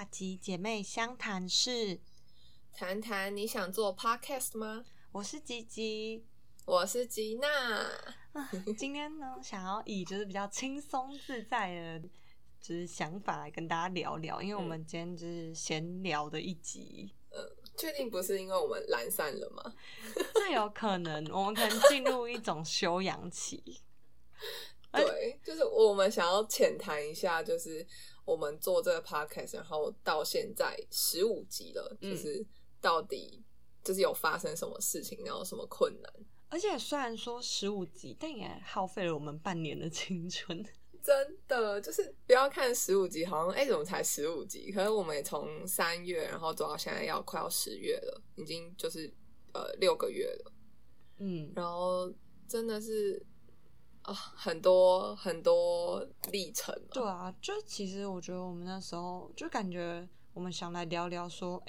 下集姐妹相谈室，谈谈你想做 podcast 吗？我是吉吉，我是吉娜。今天呢，想要以就是比较轻松自在的就是想法来跟大家聊聊，因为我们今天就是闲聊的一集。确定不是因为我们懒散了吗？这有可能，我们可能进入一种休养期。对，就是我们想要浅谈一下，就是我们做这个 podcast 然后到现在15集了，就是到底就是有发生什么事情，然后什么困难。而且虽然说15集，但也耗费了我们半年的青春。真的，就是不要看15集好像怎么才15集，可是我们也从3月然后走到现在要快要10月了，已经就是6个月了。然后真的是很多很多历程。对啊，就其实我觉得我们那时候就感觉我们想来聊聊说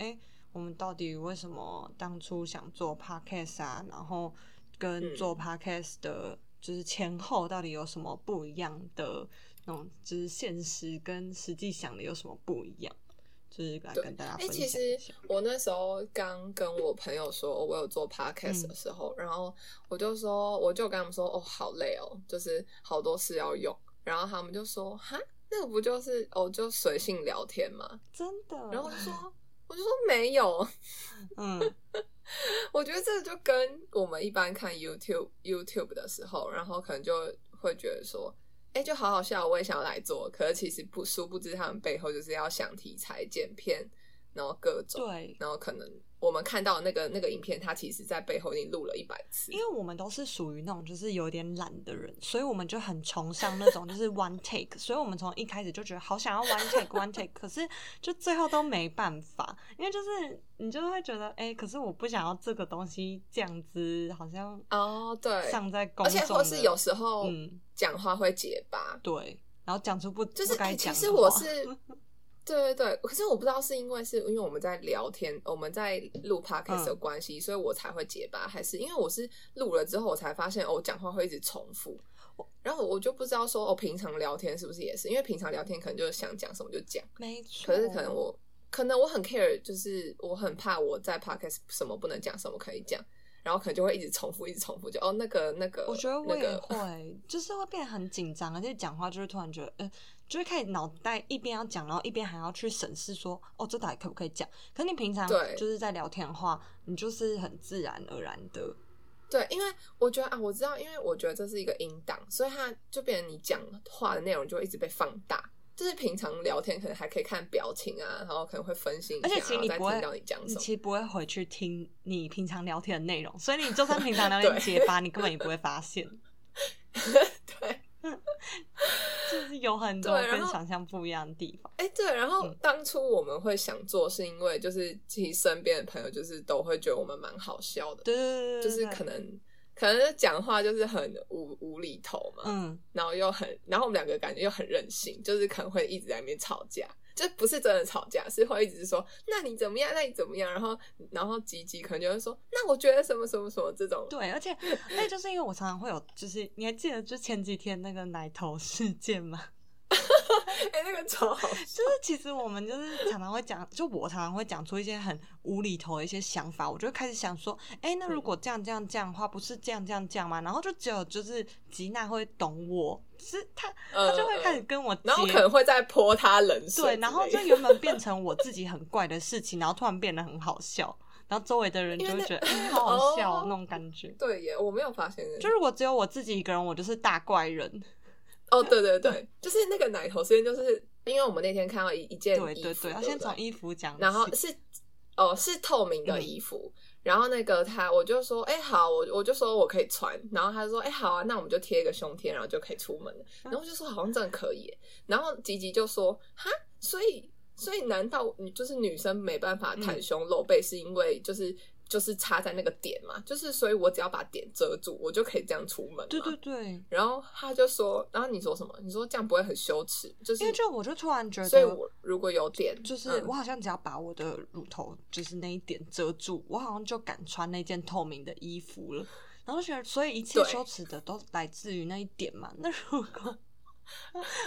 我们到底为什么当初想做 podcast 啊，然后跟做 podcast 的就是前后到底有什么不一样的那种，就是现实跟实际想的有什么不一样，就是来跟大家分享。其实我那时候刚跟我朋友说我有做 podcast 的时候，然后我就跟他们说好累哦，就是好多事要用，然后他们就说哈，那个不就是就随性聊天吗？真的？然后我就说没有。我觉得这就跟我们一般看 YouTube 的时候，然后可能就会觉得说就好好笑，我也想要来做，可是其实殊不知他们背后就是要想题材、剪片，然后各种。对，然后可能我们看到那个影片，它其实在背后已经录了100次。因为我们都是属于那种就是有点懒的人，所以我们就很崇尚那种就是 one take。 所以我们从一开始就觉得好想要 one take， 可是就最后都没办法，因为就是你就会觉得可是我不想要这个东西这样子，好像对，像在公众，而且或是有时候讲话会结巴，对，然后讲出不该讲的话。其实我是对对对，可是我不知道是因为我们在聊天，我们在录 podcast 的关系，所以我才会结巴，还是因为我是录了之后我才发现我讲话会一直重复，然后我就不知道说平常聊天是不是也是，因为平常聊天可能就想讲什么就讲，没错。可是可能我很 care， 就是我很怕我在 podcast 什么不能讲，什么可以讲，然后可能就会一直重复，就那个我觉得我也会、就是会变得很紧张，而且讲话就是突然觉得就是可以脑袋一边要讲，然后一边还要去审视说这到底可不可以讲。可是你平常就是在聊天的话，你就是很自然而然的。对，因为我觉得我知道，因为我觉得这是一个音档，所以它就变成你讲话的内容就会一直被放大，就是平常聊天可能还可以看表情啊，然后可能会分析一下，而且其实然后再听到你讲什么。你其实不会回去听你平常聊天的内容，所以你就算平常聊天结巴你根本也不会发现。对。就是有很多跟想象不一样的地方。对，然后当初我们会想做是因为就是其实身边的朋友就是都会觉得我们蛮好笑的。对对对对，就是可能讲话就是很无厘头嘛，然后我们两个感觉又很任性，就是可能会一直在那边吵架，就不是真的吵架，是会一直说那你怎么样，那你怎么样，然后吉吉可能就会说那我觉得什么什么什么这种。对，而且那就是因为我常常会有，就是你还记得就前几天那个奶头事件吗？那个超好笑。就是其实我们就是常常会讲，就我常常会讲出一些很无厘头的一些想法，我就开始想说那如果这样的话不是这样吗？然后就只有就是吉娜会懂我，是他就会开始跟我然后可能会再泼他冷水。对，然后就原本变成我自己很怪的事情，然后突然变得很好笑，然后周围的人就会觉得好好笑那种感觉。对耶，我没有发现。就如果只有我自己一个人，我就是大怪人。对对对，就是那个奶头事件，就是因为我们那天看到一件衣服，对，要先从衣服讲起，然后是透明的衣服，然后那个我就说好，我就说我可以穿，然后他说好啊，那我们就贴一个胸贴，然后就可以出门了，然后我就说好像真的可以，然后吉吉就说哈，所以难道就是女生没办法袒胸露背是因为就是插在那个点嘛，就是所以我只要把点遮住我就可以这样出门。对对对，然后他就说，然后你说什么？你说这样不会很羞耻？就是因为我就突然觉得，所以我如果有点就是我好像只要把我的乳头就是那一点遮住，我好像就敢穿那件透明的衣服了，然后就觉得所以一切羞耻的都来自于那一点嘛。那如果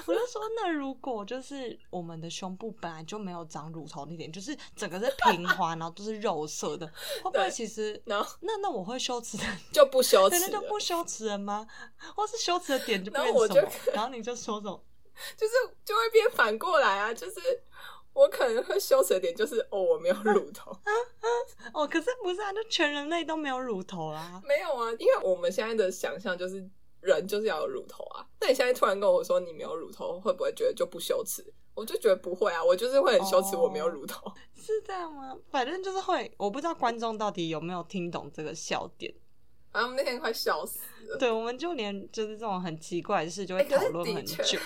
我就说那如果就是我们的胸部本来就没有长乳头那点，就是整个是平滑然后都是肉色的，会不会其实那我会羞耻的就不羞耻了，就不羞耻了吗？或是羞耻的点就变成什么？然后你就说什么，就是就会变反过来啊，就是我可能会羞耻的点就是哦我没有乳头哦，可是不是啊，就全人类都没有乳头啊。没有啊，因为我们现在的想象就是人就是要有乳头啊，那你现在突然跟我说你没有乳头，会不会觉得就不羞耻？我就觉得不会啊，我就是会很羞耻我没有乳头。是这样吗？反正就是会，我不知道观众到底有没有听懂这个笑点。啊，我们那天快笑死了。对，我们就连就是这种很奇怪的事就会讨论很久。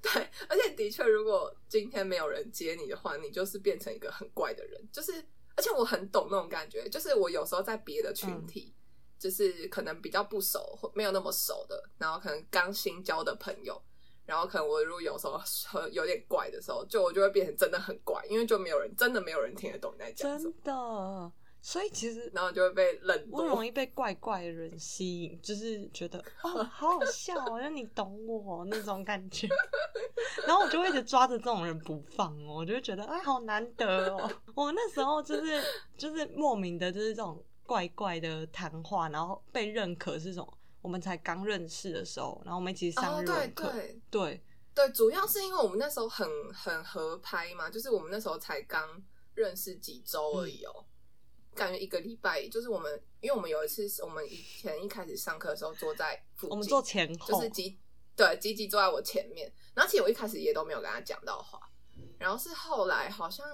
对，而且的确如果今天没有人接你的话，你就是变成一个很怪的人。就是而且我很懂那种感觉，就是我有时候在别的群体、就是可能比较不熟，没有那么熟的，然后可能刚新交的朋友，然后可能我如果有时候有点怪的时候，就我就会变成真的很怪，因为就没有人真的没有人听得懂你在讲什么，真的。所以其实然后就会被冷落，我容易被怪怪的人吸引，就是觉得哦好好笑哦，让你懂我那种感觉。然后我就会一直抓着这种人不放哦，我就会觉得哎好难得哦。我那时候就是莫名的就是这种怪怪的谈话，然后被认可是什么？我们才刚认识的时候，然后我们一起上日文课、对，主要是因为我们那时候很合拍嘛，就是我们那时候才刚认识几周而已哦、感觉一个礼拜，就是我们因为我们有一次我们以前一开始上课的时候坐在附近，我们坐前后，就是吉吉坐在我前面，然后其实我一开始也都没有跟他讲到话，然后是后来好像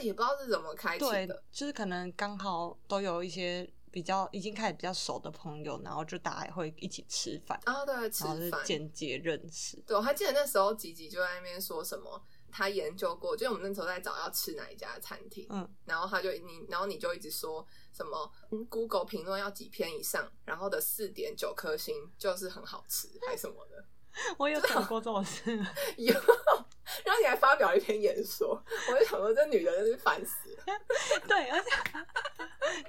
也不知道是怎么开启的，对，就是可能刚好都有一些比较已经开始比较熟的朋友，然后就大家会一起吃饭，然后是间接认识。对，我还记得那时候吉吉就在那边说什么，他研究过，就是我们那时候在找要吃哪一家餐厅，然后他就你就一直说什么Google 评论要几篇以上，然后的 4.9 颗星就是很好吃还什么的。我有想过这种事有，然后你还发表一篇演说，我就想说这女的真是烦死了对，而且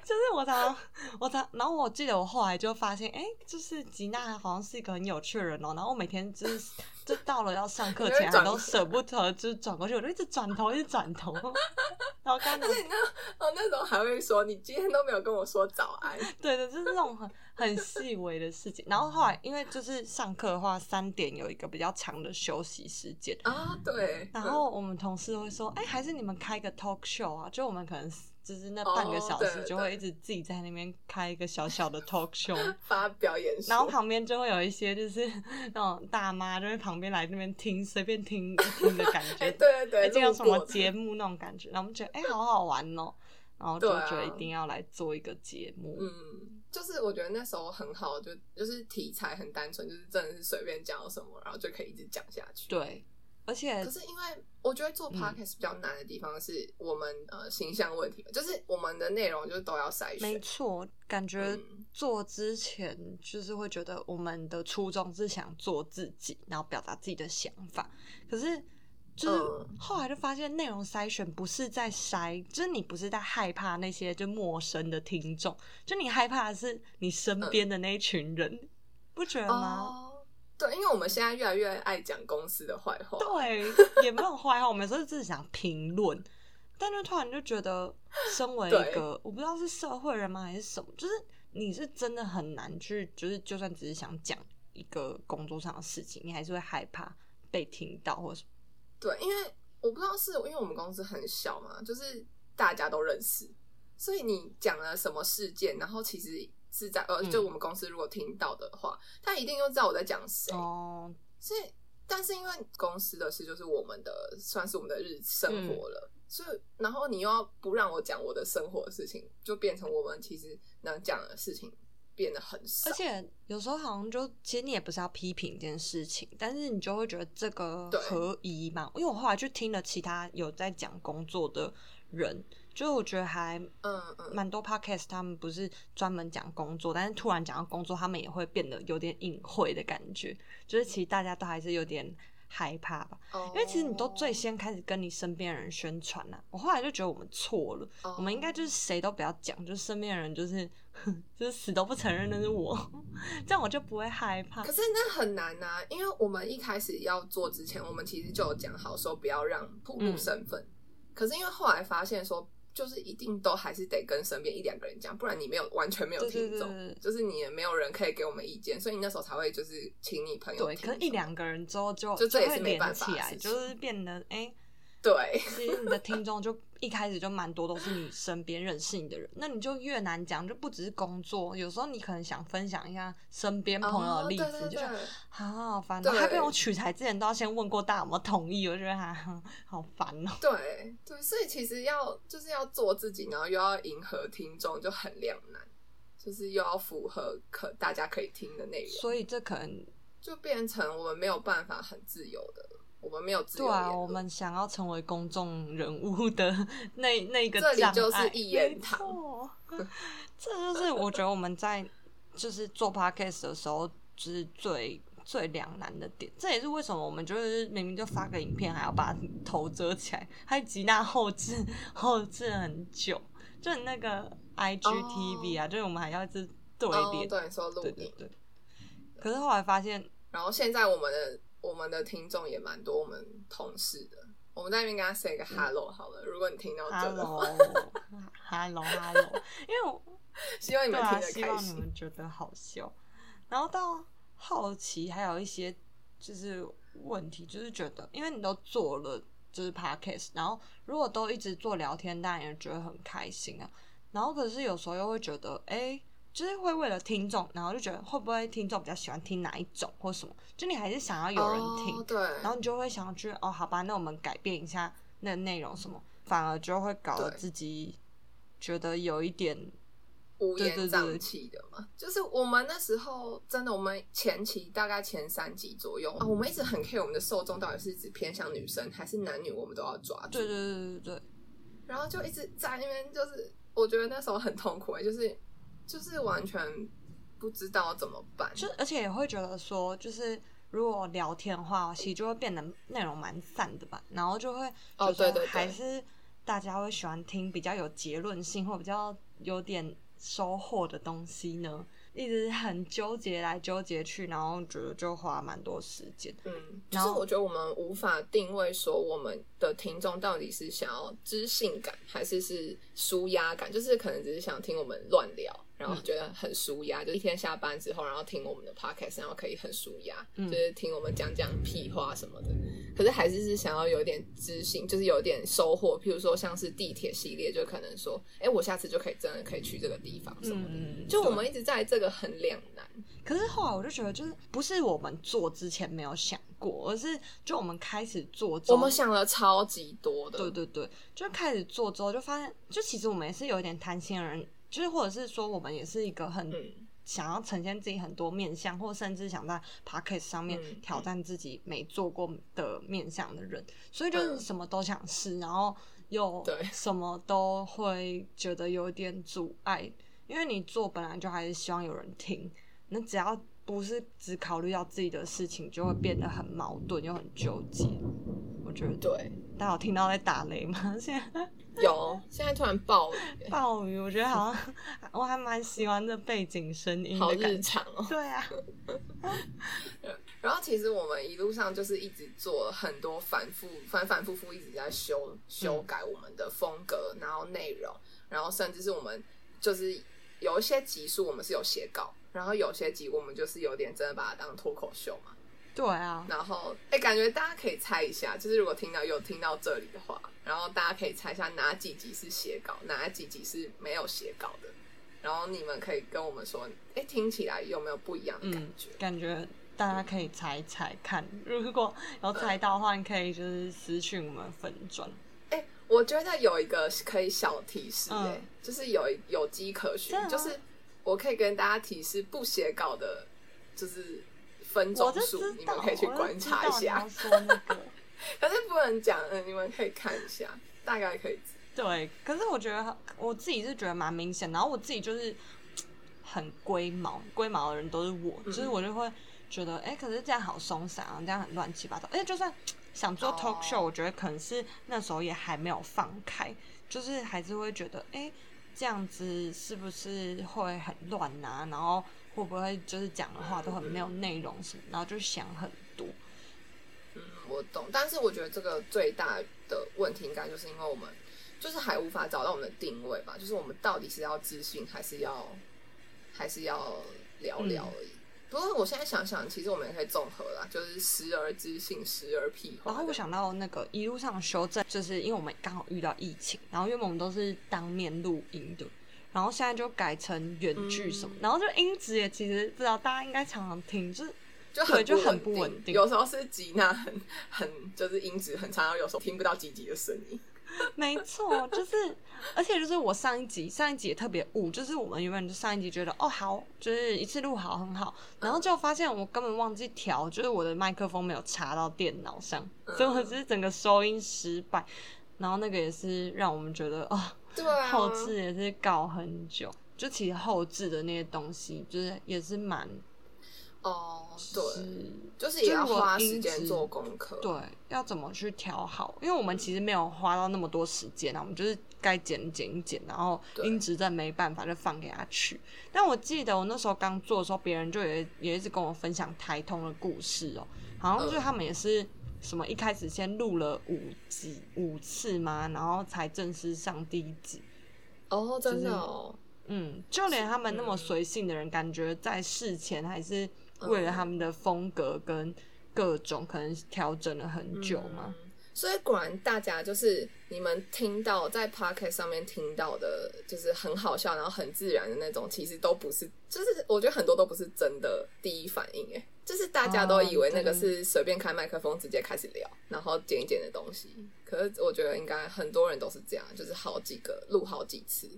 就是我常，然后我记得我后来就发现就是吉娜好像是一个很有趣的人哦，然后我每天就到了要上课前还都舍不得就是转过去，我就一直转头然后刚才那时候还会说你今天都没有跟我说早安对的，就是那种很细微的事情。然后后来因为就是上课的话3点有一个比较长的休息时间啊，对，然后我们同事会说还是你们开个 talk show 啊，就我们可能就是那半个小时就会一直自己在那边开一个小小的 talk show 发表演说，然后旁边就会有一些就是那种大妈就会旁边来那边听，随便听一听的感觉对对对，就有什么节目那种感觉，然后我们觉得好好玩哦，然后就觉得一定要来做一个节目。就是我觉得那时候很好，就是题材很单纯，就是真的是随便讲什么然后就可以一直讲下去。对，而且可是因为我觉得做 podcast 比较难的地方是我们、形象问题，就是我们的内容就是都要筛选，没错，感觉做之前就是会觉得我们的初衷是想做自己，然后表达自己的想法，可是就是后来就发现内容筛选不是在筛，就是你不是在害怕那些就陌生的听众，就你害怕的是你身边的那一群人，不觉得吗？对，因为我们现在越来越爱讲公司的坏话，对，也没有坏话我们是自己想评论，但就突然就觉得身为一个我不知道是社会人吗还是什么，就是你是真的很难去就算只是想讲一个工作上的事情，你还是会害怕被听到或什么。对，因为我不知道是因为我们公司很小嘛，就是大家都认识，所以你讲了什么事件，然后其实是在就我们公司如果听到的话，他一定又知道我在讲谁。所以但是因为公司的事就是我们的算是我们的生活了，所以然后你又要不让我讲我的生活的事情，就变成我们其实能讲的事情变得很少。而且有时候好像就其实你也不是要批评这件事情，但是你就会觉得这个合宜嘛。因为我后来就听了其他有在讲工作的人，就我觉得还蛮多 podcast 他们不是专门讲工作，但是突然讲到工作他们也会变得有点隐晦的感觉，就是其实大家都还是有点害怕吧，因为其实你都最先开始跟你身边的人宣传啦、啊。我后来就觉得我们错了，我们应该就是谁都不要讲，就是身边的人就是死都不承认那是我，这样我就不会害怕。可是那很难啊，因为我们一开始要做之前，我们其实就有讲好说不要让暴露身份、可是因为后来发现说就是一定都还是得跟身边一两个人讲，不然你没有完全没有听众，就是你也没有人可以给我们意见，所以你那时候才会就是请你朋友听。对，可是一两个人之后就这也是没办法的事情，就是变得对，其实你的听众就一开始就蛮多都是你身边认识你的人，那你就越难讲，就不只是工作，有时候你可能想分享一下身边朋友的例子，对对对，就想好烦哦，他被我取材之前都要先问过大家有没有同意，我觉得好烦哦。对对，所以其实就是要做自己，然后又要迎合听众，就很两难，就是又要符合大家可以听的内容，所以这可能就变成我们没有办法很自由的。我们没有自由言论，对啊，我们想要成为公众人物的那个障碍，这里就是一言堂。这就是我觉得我们在就是做 podcast 的时候，就是最两难的点。这也是为什么我们就是明明就发个影片，还要把头遮起来，还集纳后置很久。就那个 IGTV 啊，就是我们还要一直对脸，对，说录影，对对对。可是后来发现，然后现在我们的听众也蛮多，我们同事的，我们在那边跟他 say 个 hello 好了、如果你听到这个话 hello 因为我希望你们听得开心、希望你们觉得好笑。然后到好奇还有一些就是问题，就是觉得因为你都做了就是 podcast， 然后如果都一直做聊天，当然也觉得很开心啊。然后可是有时候又会觉得就是会为了听众，然后就觉得会不会听众比较喜欢听哪一种或什么，就你还是想要有人听、对，然后你就会想要去好吧，那我们改变一下那内容什么，反而就会搞得自己觉得有一点乌烟瘴气的嘛。就是我们那时候真的，我们前期大概前3集左右我们一直很 care 我们的受众到底是只偏向女生还是男女，我们都要抓住。对对对对对。然后就一直在那边，就是我觉得那时候很痛苦就是完全不知道怎么办，就而且也会觉得说，就是如果聊天的话，其实就会变得内容蛮散的吧，然后就会觉得还是大家会喜欢听比较有结论性或比较有点收获的东西呢，一直很纠结来纠结去，然后觉得就花蛮多时间。就是我觉得我们无法定位说我们的听众到底是想要知性感还是抒压感，就是可能只是想听我们乱聊，然后觉得很舒压，就一天下班之后，然后听我们的 podcast， 然后可以很舒压，就是听我们讲屁话什么的。可是还是想要有点知性，就是有点收获，譬如说像是地铁系列，就可能说，我下次就可以真的可以去这个地方什么的。就我们一直在这个很两难。可是后来我就觉得，就是不是我们做之前没有想过，而是就我们开始做之后，我们想了超级多的。对对对，就开始做之后就发现，就其实我们也是有点贪心的人。就是或者是说我们也是一个很想要呈现自己很多面向，或甚至想在 podcast 上面挑战自己没做过的面向的人，所以就是什么都想试，然后又什么都会觉得有点阻碍，因为你做本来就还是希望有人听，那只要不是只考虑到自己的事情，就会变得很矛盾又很纠结。我觉得对，大家有听到在打雷吗？现在有，现在突然暴雨，我觉得好像我还蛮喜欢这背景声音的感觉，好日常哦。对啊。然后其实我们一路上就是一直做很多反反复复一直在修改我们的风格，然后内容，然后甚至是我们就是有一些集数我们是有写稿，然后有些集我们就是有点真的把它当脱口秀嘛。对啊。然后感觉大家可以猜一下，就是如果有听到这里的话，然后大家可以猜一下哪几集是写稿，哪几集是没有写稿的，然后你们可以跟我们说听起来有没有不一样的感觉。感觉大家可以猜一猜看，如果有猜到的话，你可以就是私讯我们粉专。我觉得有一个可以小提示就是有迹可循，就是我可以跟大家提示不写稿的就是分钟数，你们可以去观察一下。可是不能讲，你们可以看一下，大概可以。对，可是我觉得我自己是觉得蛮明显，然后我自己就是很龟毛的人都是我，就是我就会觉得可是这样好松散啊，这样很乱七八糟。而且就算想做 talk show， 我觉得可能是那时候也还没有放开，就是还是会觉得这样子是不是会很乱啊，然后会不会就是讲的话都很没有内容什么，然后就想很多。我懂，但是我觉得这个最大的问题应该就是因为我们就是还无法找到我们的定位吧，就是我们到底是要知性还是要聊聊而已。不过我现在想想，其实我们也可以综合啦，就是时而知性，时而屁话。然后我想到那个一路上修正，就是因为我们刚好遇到疫情，然后因为我们都是当面录音的，然后现在就改成远距什么，然后就音质也其实不知道大家应该常常听，就很不稳定，有时候是吉娜很就是音质很差，然后有时候听不到吉吉的声音。没错，就是而且就是我上一集也特别误，就是我们原本就上一集觉得好，就是一次录好很好，然后就发现我根本忘记调，就是我的麦克风没有插到电脑上，所以我只是整个收音失败，然后那个也是让我们觉得对啊，后置也是搞很久，就其实后置的那些东西就是也是蛮对，就是也要花时间做功课，对，要怎么去调好，因为我们其实没有花到那么多时间，我们就是该剪一剪，然后音质再没办法就放给他去。但我记得我那时候刚做的时候，别人就 也一直跟我分享台通的故事好像就是他们也是什么一开始先录了5集5次嘛，然后才正式上第一集真的就连他们那么随性的人，感觉在事前还是为了他们的风格跟各种可能调整了很久嘛。所以果然大家就是你们听到在 podcast 上面听到的就是很好笑然后很自然的那种，其实都不是，就是我觉得很多都不是真的第一反应就是大家都以为那个是随便开麦克风直接开始聊然后剪一剪的东西，可是我觉得应该很多人都是这样，就是好几个录好几次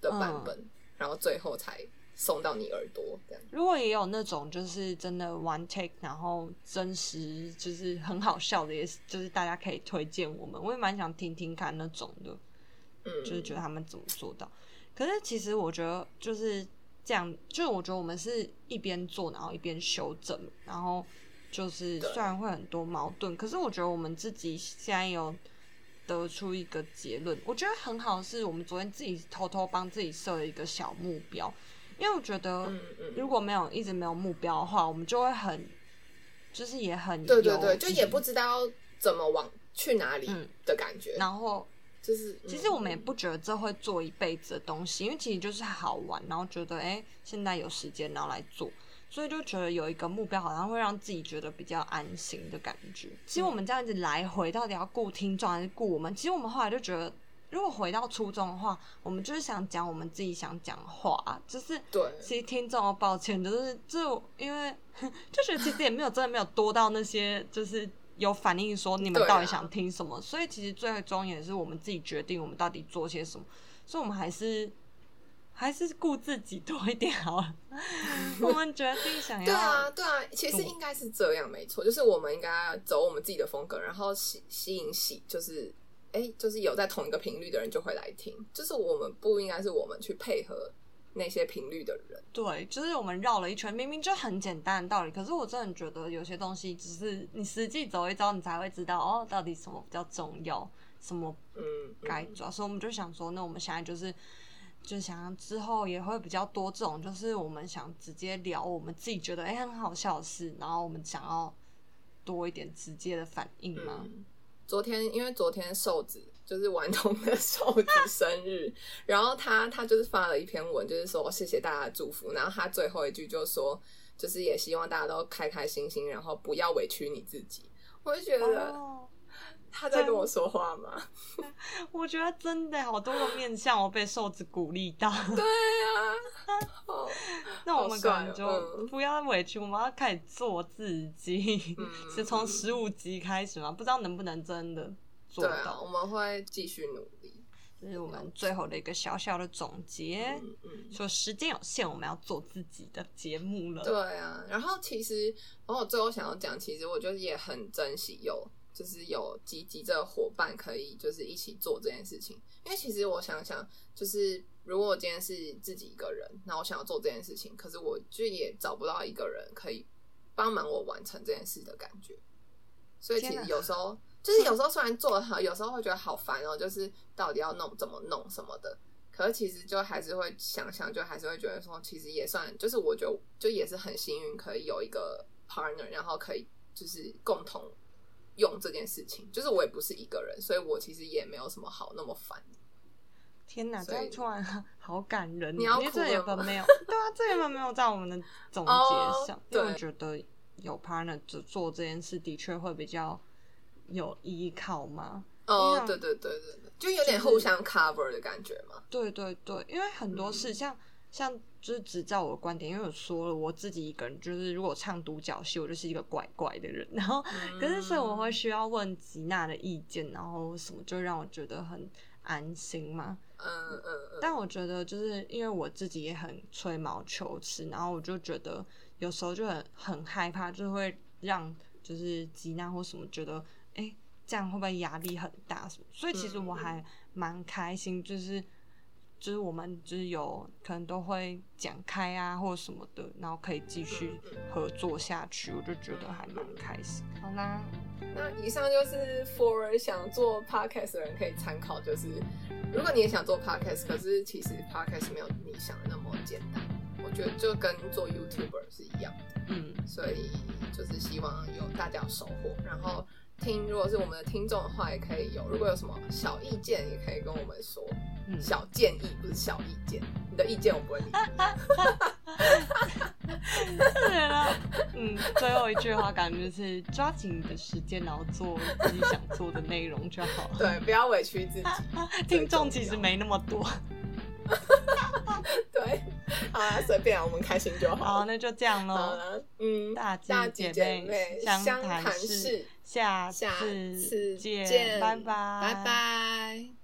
的版本然后最后才送到你耳朵这样。如果也有那种就是真的 one take 然后真实就是很好笑的，也就是大家可以推荐我们，我也蛮想听听看那种的就是觉得他们怎么做到。可是其实我觉得就是这样，就是我觉得我们是一边做然后一边修正，然后就是虽然会很多矛盾，可是我觉得我们自己现在有得出一个结论，我觉得很好，是我们昨天自己偷偷帮自己设了一个小目标，因为我觉得如果没有一直没有目标的话，我们就会很就是也很对，就也不知道怎么往去哪里的感觉然后就是其实我们也不觉得这会做一辈子的东西，因为其实就是好玩，然后觉得现在有时间然后来做，所以就觉得有一个目标好像会让自己觉得比较安心的感觉。其实我们这样子来回到底要顾听众还是顾我们，其实我们后来就觉得如果回到初衷的话，我们就是想讲我们自己想讲话，就是对，其实听众抱歉就是因为就觉得其实也没有真的没有多到那些就是有反应说你们到底想听什么所以其实最终也是我们自己决定我们到底做些什么，所以我们还是顾自己多一点好了我们决定想要对啊，其实应该是这样没错，就是我们应该走我们自己的风格，然后吸引就是就是有在同一个频率的人就会来听，就是我们不应该是我们去配合那些频率的人。对，就是我们绕了一圈，明明就很简单的道理，可是我真的觉得有些东西只是你实际走一遭你才会知道到底什么比较重要，什么该抓所以我们就想说那我们现在就想之后也会比较多这种，就是我们想直接聊我们自己觉得很好笑的事，然后我们想要多一点直接的反应嘛。因为昨天瘦子就是顽童的瘦子生日然后他就是发了一篇文，就是说谢谢大家的祝福，然后他最后一句就说就是也希望大家都开开心心，然后不要委屈你自己。我就觉得他在跟我说话吗？我觉得真的好多个面向我被瘦子鼓励到对啊那我们可能就不要委屈我们要开始做自己是从15集开始吗？不知道能不能真的做到。对啊，我们会继续努力，这是我们最后的一个小小的总结说时间有限，我们要做自己的节目了。对啊，然后其实我最后想要讲，其实我觉得也很珍惜有积极这个伙伴可以就是一起做这件事情，因为其实我想想，就是如果我今天是自己一个人，那我想要做这件事情，可是我就也找不到一个人可以帮忙我完成这件事的感觉。所以其实有时候就是有时候虽然做得好，有时候会觉得好烦哦，就是到底要弄怎么弄什么的，可是其实就还是会想想，就还是会觉得说其实也算，就是我觉得就也是很幸运可以有一个 partner， 然后可以就是共同用这件事情，就是我也不是一个人，所以我其实也没有什么好那么烦。天哪，这样突然好感人。你要哭了吗？这原本没有对啊，这原本没有在我们的总结上、因为我觉得有 partner 做这件事的确会比较有依靠嘛。对对对对，就有点互相 cover 的感觉嘛。对对对，因为很多事像就是只照我的观点，因为我说了我自己一个人就是如果唱独角戏我就是一个怪怪的人，然后可是所以我会需要问吉娜的意见，然后什么就让我觉得很安心嘛。但我觉得就是因为我自己也很吹毛求疵，然后我就觉得有时候就很害怕，就会让就是吉娜或什么觉得哎，这样会不会压力很大什么。所以其实我还蛮开心，就是我们就是有可能都会讲开啊或什么的，然后可以继续合作下去，我就觉得还蛮开心。好啦，那以上就是 for 想做 podcast 的人可以参考，就是如果你也想做 podcast， 可是其实 podcast 没有你想的那么简单，我觉得就跟做 YouTuber 是一样的。所以就是希望有大家有收获，然后如果是我们的听众的话也可以有，如果有什么小意见也可以跟我们说。小建议不是小意见，你的意见我不会理对了，最后一句话感觉就是抓紧你的时间，然后做自己想做的内容就好了。对，不要委屈自己听众其实没那么多对，好啦，随便啊，我们开心就好。好，那就这样咯。好啦，大吉姐妹相谈室，下次见，拜拜。